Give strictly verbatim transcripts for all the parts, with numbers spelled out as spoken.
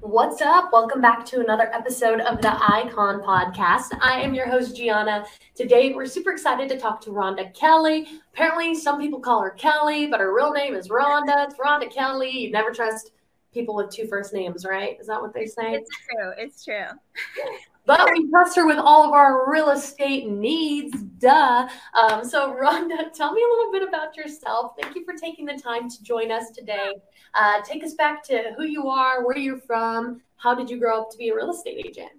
What's up? Welcome back to another episode of the Icon Podcast. I am your host, Gianna. Today, we're super excited to talk to Rhonda Kelly. Apparently, some people call her Kelly, but her real name is Rhonda. It's Rhonda Kelly. You never trust people with two first names, right? Is that what they say? It's true. It's true. But we trust her with all of our real estate needs, duh. Um, so, Rhonda, tell me a little bit about yourself. Thank you for taking the time to join us today. Uh, take us back to who you are, where you're from. How did you grow up to be a real estate agent?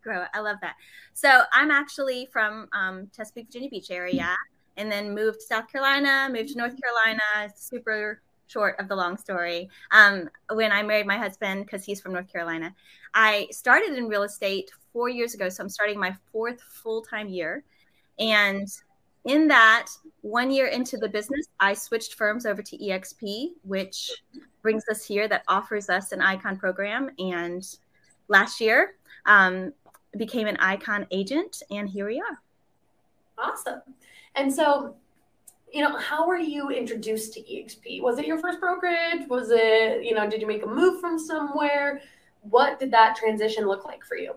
Grow. I love that. So I'm actually from um, Chesapeake, Virginia Beach area, and then moved to South Carolina, moved to North Carolina, super short of the long story. Um, when I married my husband, because he's from North Carolina, I started in real estate four years ago. So I'm starting my fourth full-time year. And in that, one year into the business, I switched firms over to E X P, which brings us here, that offers us an Icon program. And last year, um, became an Icon agent, and here we are. Awesome. And so, you know, how were you introduced to E X P? Was it your first brokerage? Was it, you know, did you make a move from somewhere? What did that transition look like for you?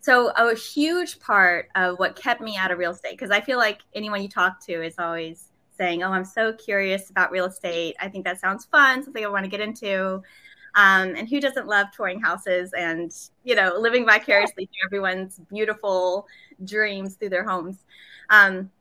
So a huge part of what kept me out of real estate, because I feel like anyone you talk to is always saying, oh, I'm so curious about real estate. I think that sounds fun, something I want to get into. Um, and who doesn't love touring houses and, you know, living vicariously through everyone's beautiful dreams through their homes? Um,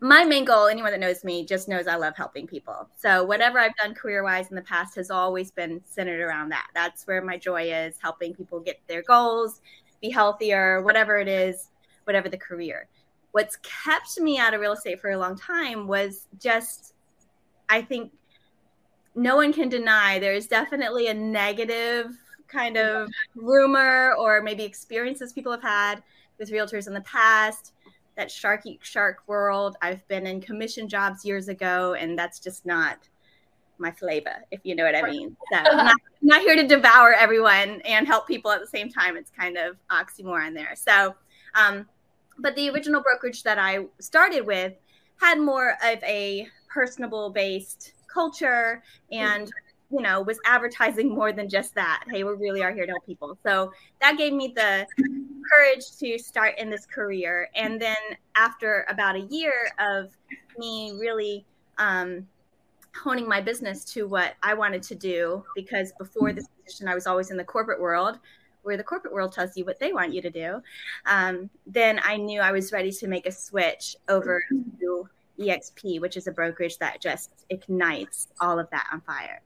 My main goal, anyone that knows me just knows I love helping people. So whatever I've done career-wise in the past has always been centered around that. That's where my joy is, helping people get their goals, be healthier, whatever it is, whatever the career. What's kept me out of real estate for a long time was just, I think no one can deny there's definitely a negative kind of rumor or maybe experiences people have had with realtors in the past. That sharky shark world. I've been in commission jobs years ago, and that's just not my flavor, if you know what I mean. So I'm not, not here to devour everyone and help people at the same time. It's kind of oxymoron there. So, um, but the original brokerage that I started with had more of a personable based culture and, you know, was advertising more than just that. Hey, we really are here to help people. So that gave me the courage to start in this career. And then after about a year of me really um, honing my business to what I wanted to do, because before this position, I was always in the corporate world, where the corporate world tells you what they want you to do. Um, then I knew I was ready to make a switch over to E X P, which is a brokerage that just ignites all of that on fire.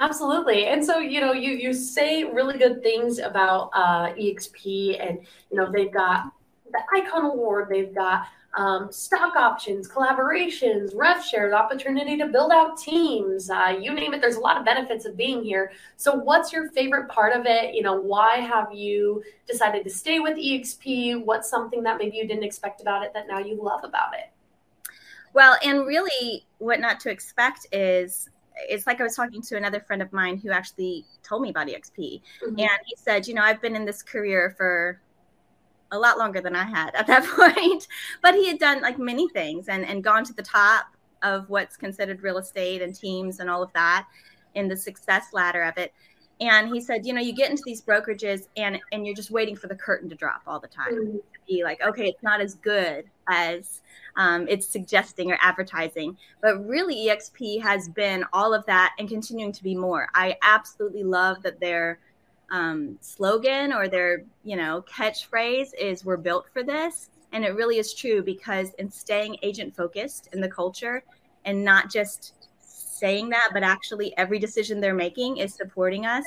Absolutely. And so, you know, you, you say really good things about uh, E X P, and, you know, they've got the Icon Award, they've got um, stock options, collaborations, rev shares, opportunity to build out teams, uh, you name it. There's a lot of benefits of being here. So what's your favorite part of it? You know, why have you decided to stay with E X P? What's something that maybe you didn't expect about it that now you love about it? Well, and really what not to expect is, it's like I was talking to another friend of mine who actually told me about E X P. Mm-hmm. And he said, you know, I've been in this career for a lot longer than I had at that point. But he had done like many things and, and gone to the top of what's considered real estate and teams and all of that in the success ladder of it. And he said, you know, you get into these brokerages and, and you're just waiting for the curtain to drop all the time. Mm-hmm. Be like, okay, it's not as good as um, it's suggesting or advertising. But really, E X P has been all of that and continuing to be more. I absolutely love that their um, slogan or their, you know, catchphrase is "We're built for this," and it really is true, because in staying agent focused in the culture and not just saying that, but actually every decision they're making is supporting us.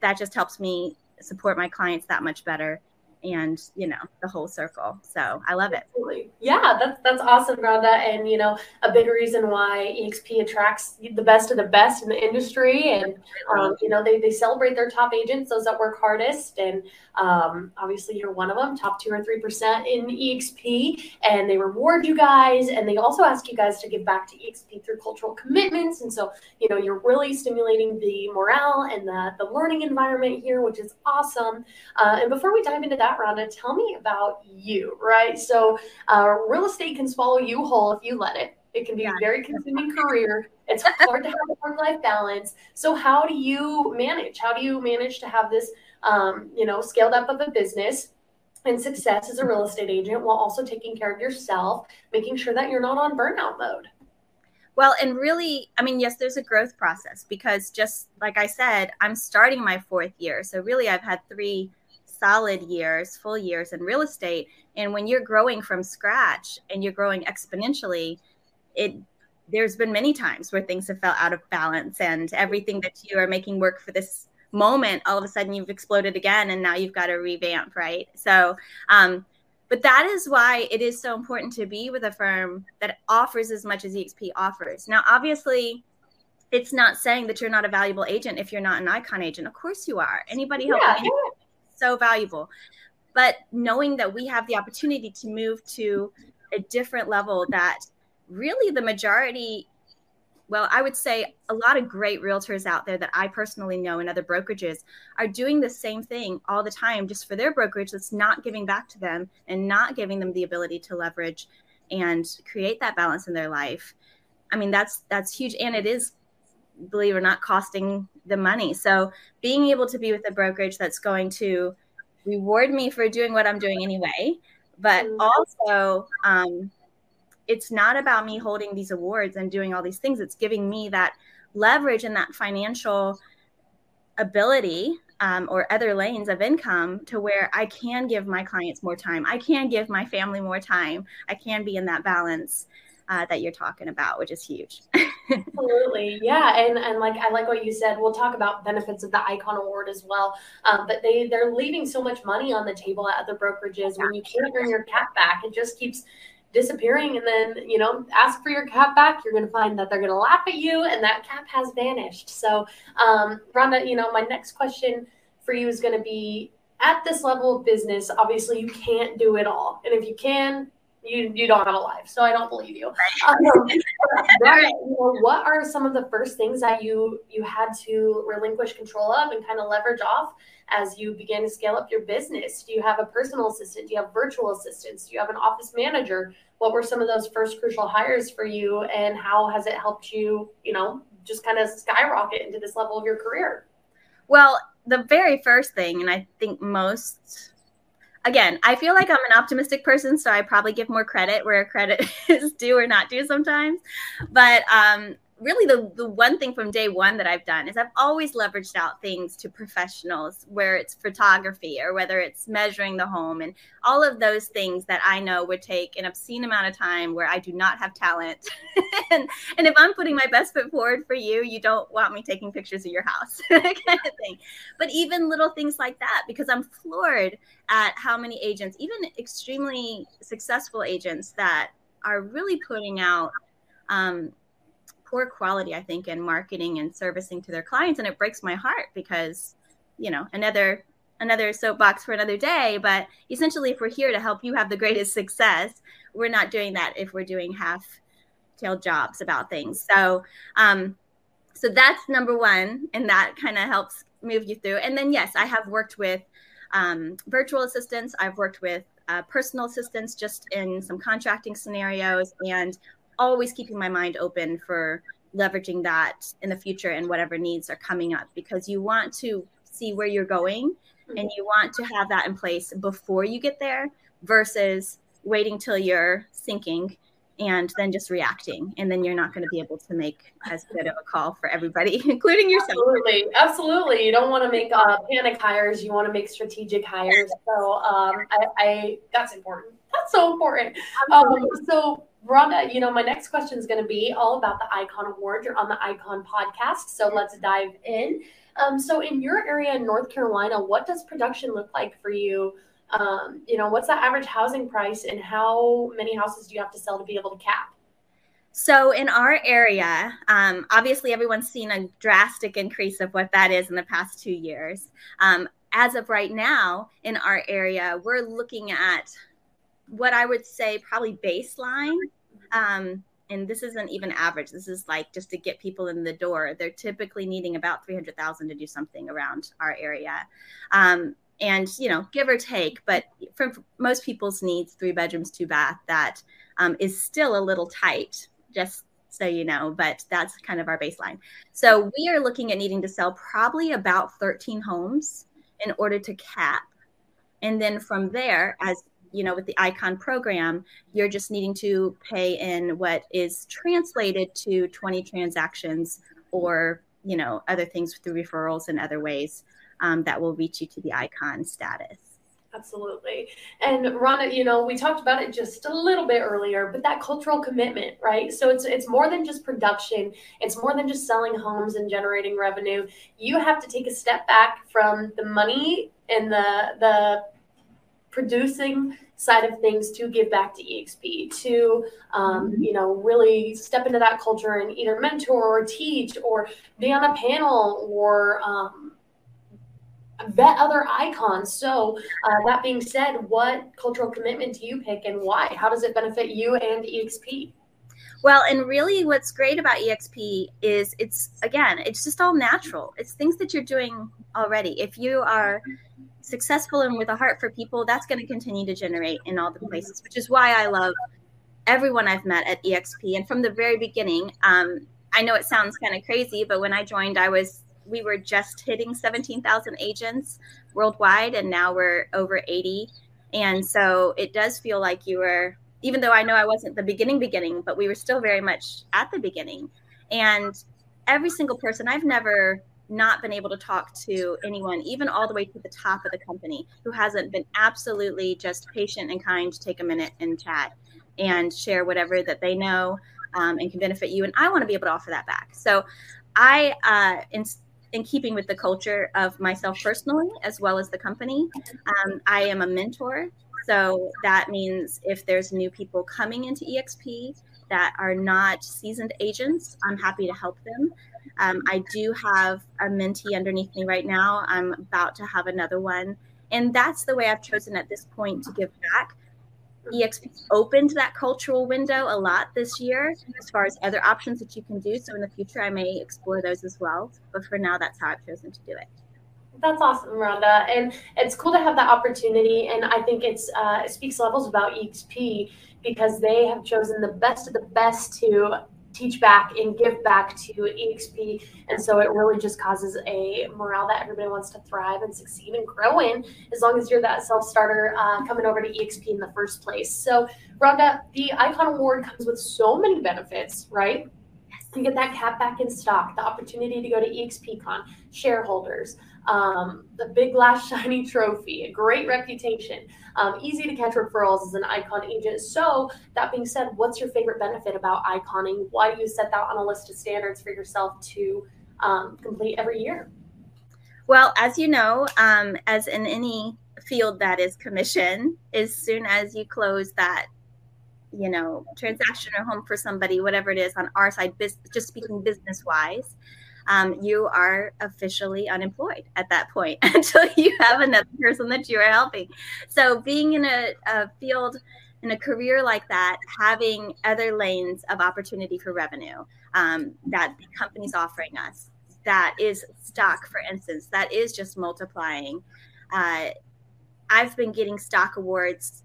That just helps me support my clients that much better. and, you know, the whole circle. So I love it. Absolutely. Yeah, that's, that's awesome, Rhonda. And, you know, a big reason why eXp attracts the best of the best in the industry. And, um, you know, they, they celebrate their top agents, those that work hardest. And um, obviously you're one of them, top two or three percent in eXp. And they reward you guys. And they also ask you guys to give back to eXp through cultural commitments. And so, you know, you're really stimulating the morale and the, the learning environment here, which is awesome. Uh, and before we dive into that, Rhonda, tell me about you, right? So uh, real estate can swallow you whole if you let it. It can be yeah. a very consuming career. It's hard to have a work-life balance. So how do you manage? How do you manage to have this, um, you know, scaled up of a business and success as a real estate agent while also taking care of yourself, making sure that you're not on burnout mode? Well, and really, I mean, yes, there's a growth process because just like I said, I'm starting my fourth year. So really, I've had three solid years, full years in real estate. And when you're growing from scratch and you're growing exponentially, it there's been many times where things have fell out of balance and everything that you are making work for this moment, all of a sudden you've exploded again and now you've got to revamp, right? So, um, but that is why it is so important to be with a firm that offers as much as eXp offers. Now, obviously, it's not saying that you're not a valuable agent if you're not an Icon agent. Of course you are. Anybody helping yeah, anyone is so valuable. But knowing that we have the opportunity to move to a different level that really the majority, well, I would say a lot of great realtors out there that I personally know and other brokerages are doing the same thing all the time just for their brokerage that's not giving back to them and not giving them the ability to leverage and create that balance in their life. I mean, that's that's huge. And it is, believe it or not, costing the money. So being able to be with a brokerage that's going to reward me for doing what I'm doing anyway, but also um it's not about me holding these awards and doing all these things. It's giving me that leverage and that financial ability um, or other lanes of income to where I can give my clients more time. I can give my family more time. I can be in that balance uh, that you're talking about, which is huge. Absolutely. Yeah. And, and like, I like what you said, we'll talk about benefits of the Icon Award as well. Um, but they, they're leaving so much money on the table at other brokerages. When you can't earn your cap back, it just keeps disappearing, and then, you know, ask for your cap back, you're going to find that they're going to laugh at you and that cap has vanished. So, um, Rhonda, you know, my next question for you is going to be, at this level of business, obviously you can't do it all. And if you can, you, you don't have a life. So I don't believe you. Um, what, you know, what are some of the first things that you, you had to relinquish control of and kind of leverage off as you began to scale up your business? Do you have a personal assistant? Do you have virtual assistants? Do you have an office manager? What were some of those first crucial hires for you, and how has it helped you, you know, just kind of skyrocket into this level of your career? Well, the very first thing, and I think most, again, I feel like I'm an optimistic person, so I probably give more credit where credit is due or not due sometimes. But um, really the, the one thing from day one that I've done is I've always leveraged out things to professionals, where it's photography or whether it's measuring the home and all of those things that I know would take an obscene amount of time where I do not have talent. and, and if I'm putting my best foot forward for you, you don't want me taking pictures of your house kind of thing. But even little things like that, because I'm floored at how many agents, even extremely successful agents, that are really putting out um, poor quality, I think, in marketing and servicing to their clients. And it breaks my heart because, you know, another another soapbox for another day. But essentially, if we're here to help you have the greatest success, we're not doing that if we're doing half-tailed jobs about things. So um, so that's number one. And that kind of helps move you through. And then, yes, I have worked with um, virtual assistants. I've worked with uh, personal assistants just in some contracting scenarios, and always keeping my mind open for leveraging that in the future and whatever needs are coming up, because you want to see where you're going and you want to have that in place before you get there versus waiting till you're sinking and then just reacting. And then you're not going to be able to make as good of a call for everybody, including yourself. Absolutely. Absolutely. You don't want to make uh, panic hires. You want to make strategic hires. So um, I, I that's important. That's so important. Um, so Rhonda, you know, my next question is going to be all about the Icon Award. You're on the Icon Podcast, so let's dive in. Um, so in your area in North Carolina, what does production look like for you Um, you know, what's the average housing price and how many houses do you have to sell to be able to cap? So in our area, um, obviously everyone's seen a drastic increase of what that is in the past two years. Um, as of right now in our area, we're looking at what I would say probably baseline. Um, and this isn't even average. This is like just to get people in the door. They're typically needing about three hundred thousand dollars to do something around our area. Um, and, you know, give or take, but for most people's needs, three bedrooms, two bath, that um, is still a little tight, just so you know, but that's kind of our baseline. So we are looking at needing to sell probably about thirteen homes in order to cap. And then from there, as you know, with the ICON program, you're just needing to pay in what is translated to twenty transactions or, you know, other things through referrals and other ways um, that will reach you to the ICON status. Absolutely. And Rhonda, you know, we talked about it just a little bit earlier, but that cultural commitment, right? So it's it's more than just production. It's more than just selling homes and generating revenue. You have to take a step back from the money and the the producing side of things to give back to eXp, to, um, you know, really step into that culture and either mentor or teach or be on a panel or um, vet other icons. So uh, that being said, what cultural commitment do you pick and why? How does it benefit you and eXp? Well, and really what's great about eXp is it's, again, it's just all natural. It's things that you're doing already. If you are successful and with a heart for people, that's going to continue to generate in all the places, which is why I love everyone I've met at eXp. And from the very beginning, um, I know it sounds kind of crazy, but when I joined, I was we were just hitting seventeen thousand agents worldwide, and now we're over eighty. And so it does feel like you were, even though I know I wasn't the beginning beginning, but we were still very much at the beginning. And every single person, I've never not been able to talk to anyone, even all the way to the top of the company, who hasn't been absolutely just patient and kind to take a minute and chat and share whatever that they know um, and can benefit you. And I want to be able to offer that back. So I, uh, in, in keeping with the culture of myself personally, as well as the company, um, I am a mentor. So that means if there's new people coming into eXp that are not seasoned agents, I'm happy to help them. Um, I do have a mentee underneath me right now. I'm about to have another one. And that's the way I've chosen at this point to give back. eXp opened that cultural window a lot this year as far as other options that you can do. So in the future, I may explore those as well. But for now, that's how I've chosen to do it. That's awesome, Rhonda. And it's cool to have that opportunity. And I think it's uh, it speaks levels about eXp because they have chosen the best of the best to teach back and give back to eXp. And so it really just causes a morale that everybody wants to thrive and succeed and grow in, as long as you're that self-starter uh, coming over to eXp in the first place. So Rhonda, the Icon Award comes with so many benefits, right? You get that cap back in stock, the opportunity to go to eXp Con, shareholders, um, the big glass shiny trophy, a great reputation, um, easy to catch referrals as an Icon agent. So that being said, what's your favorite benefit about Iconing? Why do you set that on a list of standards for yourself to um, complete every year? Well, as you know, um, as in any field that is commission, as soon as you close that you know, transaction or home for somebody, whatever it is on our side, biz- just speaking business wise, um, you are officially unemployed at that point until you have another person that you are helping. So being in a, a field, in a career like that, having other lanes of opportunity for revenue um, that the company's offering us, that is stock, for instance, that is just multiplying. Uh, I've been getting stock awards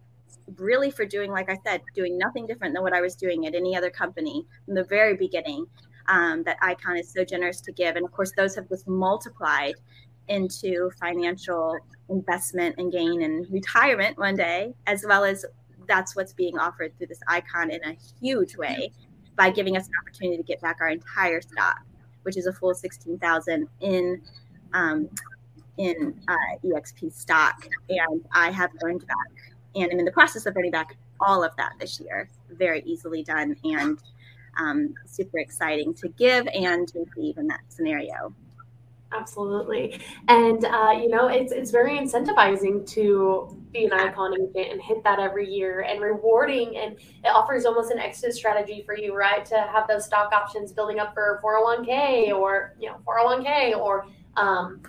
really for doing, like I said, doing nothing different than what I was doing at any other company from the very beginning, um, that Icon is so generous to give. And of course, those have just multiplied into financial investment and gain and retirement one day, as well as that's what's being offered through this Icon in a huge way by giving us an opportunity to get back our entire stock, which is a full sixteen thousand in um, in uh, eXp stock. And I have earned back, and I'm in the process of bringing back all of that this year. Very easily done, and um, super exciting to give and to receive in that scenario. Absolutely. And, uh, you know, it's it's very incentivizing to be an icon agent and hit that every year, and rewarding. And it offers almost an exit strategy for you, right? To have those stock options building up for four oh one k or, you know, four oh one k or, um,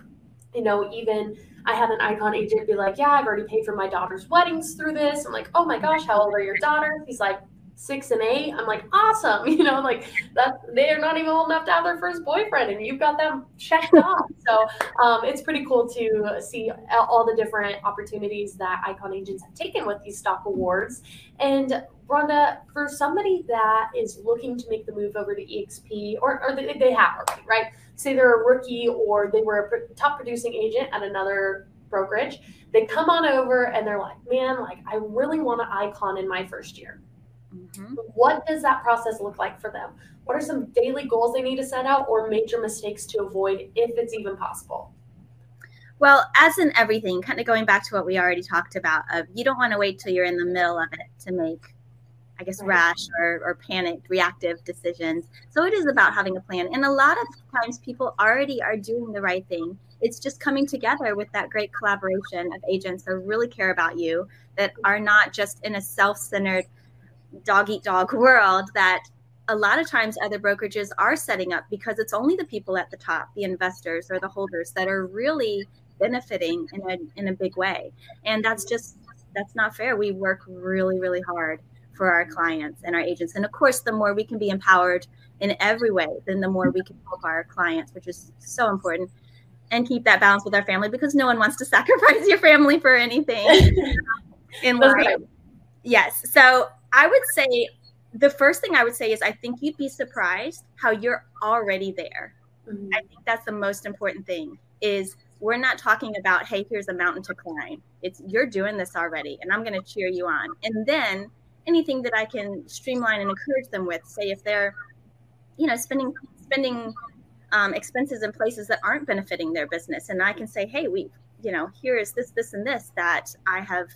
you know, even I had an icon agent be like, yeah, I've already paid for my daughter's weddings through this. I'm like, oh my gosh, how old are your daughters? He's like, six and eight. I'm like, awesome. You know, like that they're not even old enough to have their first boyfriend and you've got them checked off. So um, it's pretty cool to see all the different opportunities that icon agents have taken with these stock awards. And Rhonda, for somebody that is looking to make the move over to eXp, or, or they, they have already, right? Say they're a rookie or they were a top producing agent at another brokerage. They come on over and they're like, man, like I really want an icon in my first year. Mm-hmm. What does that process look like for them? What are some daily goals they need to set out, or major mistakes to avoid if it's even possible? Well, as in everything, kind of going back to what we already talked about, of you don't want to wait till you're in the middle of it to make, I guess, right. rash or, or panicked, reactive decisions. So it is about having a plan. And a lot of times people already are doing the right thing. It's just coming together with that great collaboration of agents that really care about you, that are not just in a self-centered dog eat dog world that a lot of times other brokerages are setting up, because it's only the people at the top, the investors or the holders, that are really benefiting in a in a big way. And that's just, that's not fair. We work really, really hard for our clients and our agents. And of course, the more we can be empowered in every way, then the more we can help our clients, which is so important. And keep that balance with our family, because no one wants to sacrifice your family for anything in life. Right. Yes. So I would say the first thing I would say is I think you'd be surprised how you're already there. Mm-hmm. I think that's the most important thing, is we're not talking about, hey, here's a mountain to climb. It's you're doing this already, and I'm going to cheer you on. And then anything that I can streamline and encourage them with, say if they're, you know, spending spending um, expenses in places that aren't benefiting their business. And I can say, hey, we, you know, here is this, this, and this that I have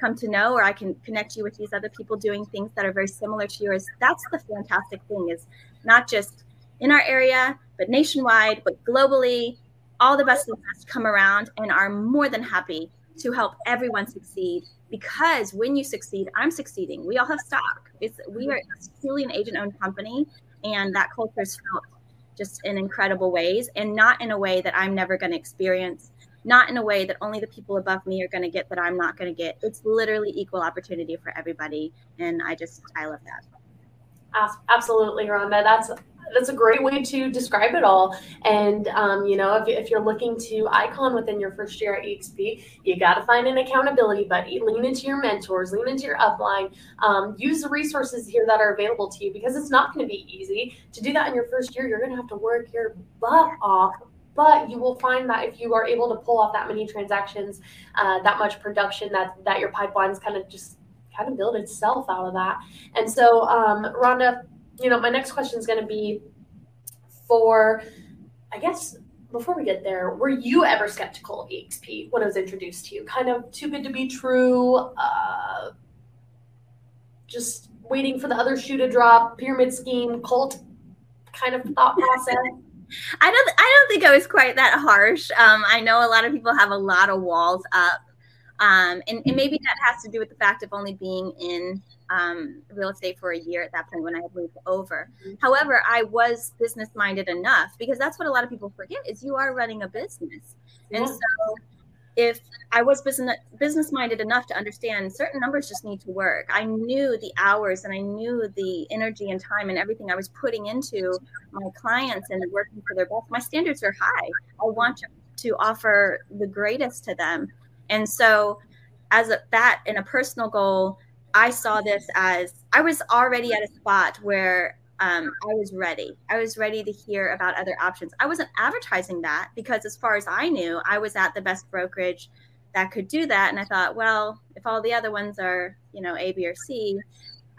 come to know, or I can connect you with these other people doing things that are very similar to yours. That's the fantastic thing, is not just in our area, but nationwide, but globally, all the best of the best come around and are more than happy to help everyone succeed, because when you succeed, I'm succeeding. We all have stock. It's, we are truly an agent-owned company, and that culture is felt just in incredible ways, and not in a way that I'm never going to experience. Not in a way that only the people above me are going to get, that I'm not going to get. It's literally equal opportunity for everybody. And I just, I love that. Absolutely, Rhonda. That's that's a great way to describe it all. And, um, you know, if, if you're looking to icon within your first year at eXp, you got to find an accountability buddy. Lean into your mentors, lean into your upline, um, use the resources here that are available to you, because it's not going to be easy to do that in your first year. You're going to have to work your butt off. But you will find that if you are able to pull off that many transactions, uh, that much production, that that your pipeline's kind of just kind of build itself out of that. And so, um, Rhonda, you know, my next question is going to be for, I guess, before we get there, were you ever skeptical of eXp when it was introduced to you? Kind of too good to be true, uh, just waiting for the other shoe to drop, pyramid scheme, cult kind of thought process? I don't. I don't think I was quite that harsh. Um, I know a lot of people have a lot of walls up, um, and, and maybe that has to do with the fact of only being in um, real estate for a year at that point when I had moved over. Mm-hmm. However, I was business minded enough, because that's what a lot of people forget, is you are running a business, yeah. And so if I was business business minded enough to understand certain numbers just need to work. I knew the hours, and I knew the energy and time and everything I was putting into my clients and working for their best. My standards are high. I want to offer the greatest to them. And so as a, that in a personal goal, I saw this as I was already at a spot where Um, I was ready. I was ready to hear about other options. I wasn't advertising that, because as far as I knew, I was at the best brokerage that could do that. And I thought, well, if all the other ones are, you know, A, B, or C.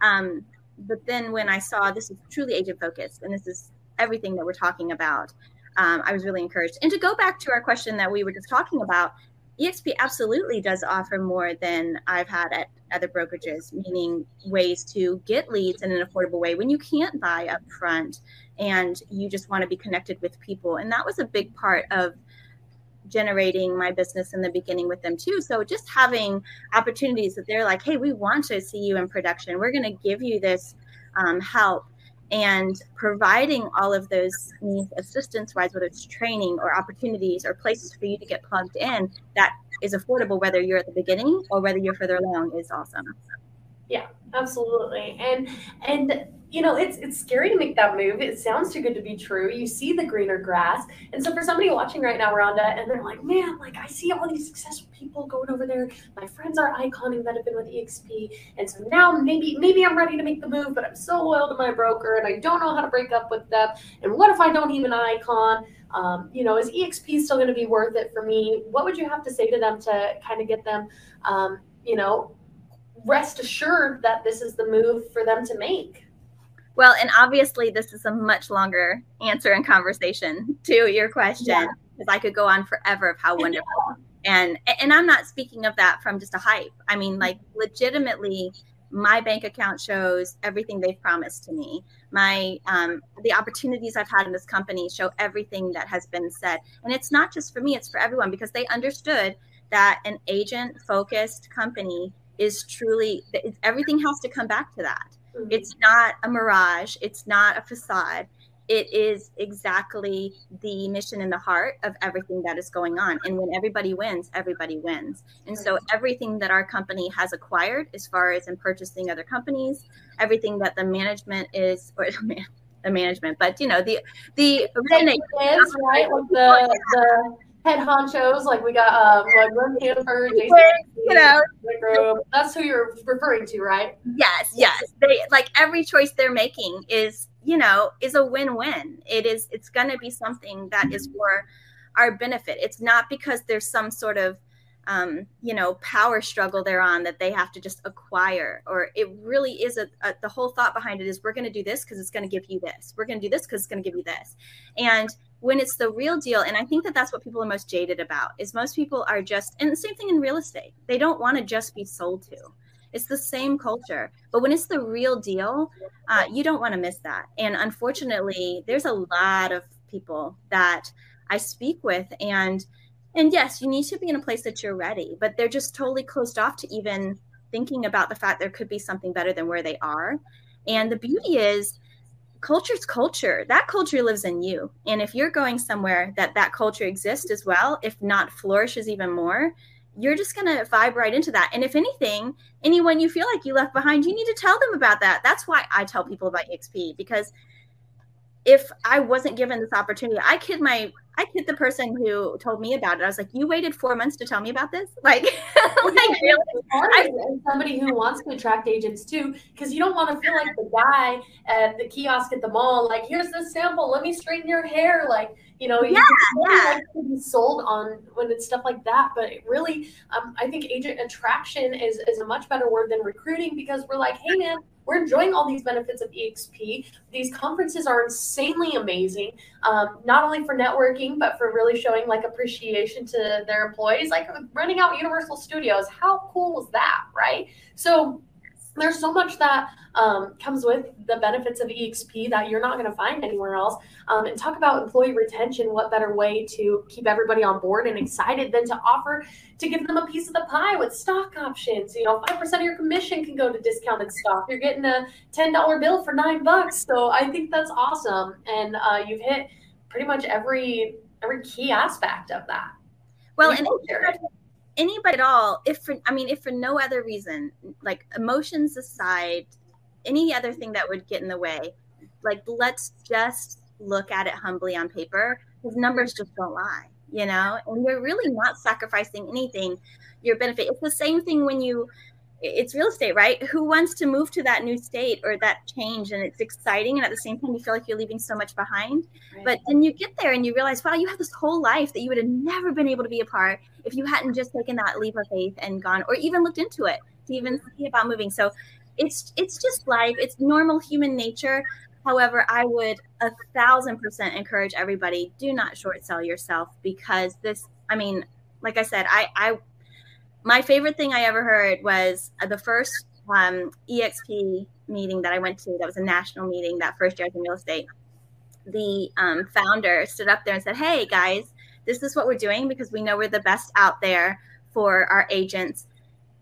Um, but then when I saw this is truly agent focused, and this is everything that we're talking about, um, I was really encouraged. And to go back to our question that we were just talking about, eXp absolutely does offer more than I've had at other brokerages, meaning ways to get leads in an affordable way when you can't buy up front and you just want to be connected with people. And that was a big part of generating my business in the beginning with them too. So just having opportunities that they're like, hey, we want to see you in production. We're going to give you this um, help, and providing all of those needs assistance-wise, whether it's training or opportunities or places for you to get plugged in that is affordable, whether you're at the beginning or whether you're further along, is awesome. Yeah, absolutely. And, and, you know, it's, it's scary to make that move. It sounds too good to be true. You see the greener grass. And so for somebody watching right now, Rhonda, and they're like, man, like I see all these successful people going over there. My friends are iconing that have been with eXp. And so now maybe, maybe I'm ready to make the move, but I'm so loyal to my broker and I don't know how to break up with them. And what if I don't even icon? Um, you know, is eXp still going to be worth it for me? What would you have to say to them to kind of get them, um, you know, rest assured that this is the move for them to make? Well, and obviously this is a much longer answer and conversation to your question, because yeah. I could go on forever of how wonderful. Yeah. And and I'm not speaking of that from just a hype. I mean, like legitimately, my bank account shows everything they've promised to me. My um, the opportunities I've had in this company show everything that has been said. And it's not just for me, it's for everyone, because they understood that an agent-focused company is truly, everything has to come back to that. It's not a mirage. It's not a facade. It is exactly the mission and the heart of everything that is going on. And when everybody wins, everybody wins. And so everything that our company has acquired, as far as in purchasing other companies, everything that the management is, or the management, but you know, the, the, is, right? Like the, the head honchos, like we got, um, like Jennifer, Jason. You know, that's who you're referring to, right? Yes, yes. They, like every choice they're making is, you know, is a win-win. It is, it's going to be something that is for our benefit. It's not because there's some sort of, um, you know, power struggle they're on that they have to just acquire. Or it really is a, a the whole thought behind it is, we're going to do this because it's going to give you this. We're going to do this because it's going to give you this. And when it's the real deal, and I think that that's what people are most jaded about, is most people are just, and the same thing in real estate, they don't want to just be sold to. It's the same culture. But when it's the real deal, uh, you don't want to miss that. And unfortunately, there's a lot of people that I speak with, and and yes, you need to be in a place that you're ready, but they're just totally closed off to even thinking about the fact there could be something better than where they are. And the beauty is, culture's culture. That culture lives in you. And if you're going somewhere that that culture exists as well, if not flourishes even more, you're just going to vibe right into that. And if anything, anyone you feel like you left behind, you need to tell them about that. That's why I tell people about eXp, because if I wasn't given this opportunity, I kid my, I kid the person who told me about it. I was like, you waited four months to tell me about this? Like, well, like yeah, I, somebody who wants to attract agents too, because you don't want to feel like the guy at the kiosk at the mall, like, here's the sample, let me straighten your hair. Like, you know, you yeah, yeah. Like to be sold on when it's stuff like that. But it really, um, I think agent attraction is, is a much better word than recruiting, because we're like, hey man, we're enjoying all these benefits of eXp. These conferences are insanely amazing, um, not only for networking, but for really showing like appreciation to their employees, like running out Universal Studios. How cool was that, right? So there's so much that um, comes with the benefits of eXp that you're not going to find anywhere else. Um, and talk about employee retention. What better way to keep everybody on board and excited than to offer to give them a piece of the pie with stock options? You know, five percent of your commission can go to discounted stock. You're getting a ten dollar bill for nine bucks. So I think that's awesome. And uh, you've hit pretty much every, every key aspect of that. Well, and anybody at all, if for, I mean, if for no other reason, like emotions aside, any other thing that would get in the way, like let's just look at it humbly on paper, because numbers just don't lie, you know, and you're really not sacrificing anything, your benefit. It's the same thing when you, it's real estate, right? Who wants to move to that new state or that change? And it's exciting. And at the same time, you feel like you're leaving so much behind. Right. But then you get there and you realize, wow, you have this whole life that you would have never been able to be a part if you hadn't just taken that leap of faith and gone, or even looked into it to even see about moving. So it's, it's just life. It's normal human nature. However, I would a thousand percent encourage everybody, do not short sell yourself, because this, I mean, like I said, I, I, my favorite thing I ever heard was the first um, eXp meeting that I went to. That was a national meeting that first year I was in real estate. the um, founder stood up there and said, hey, guys, this is what we're doing because we know we're the best out there for our agents.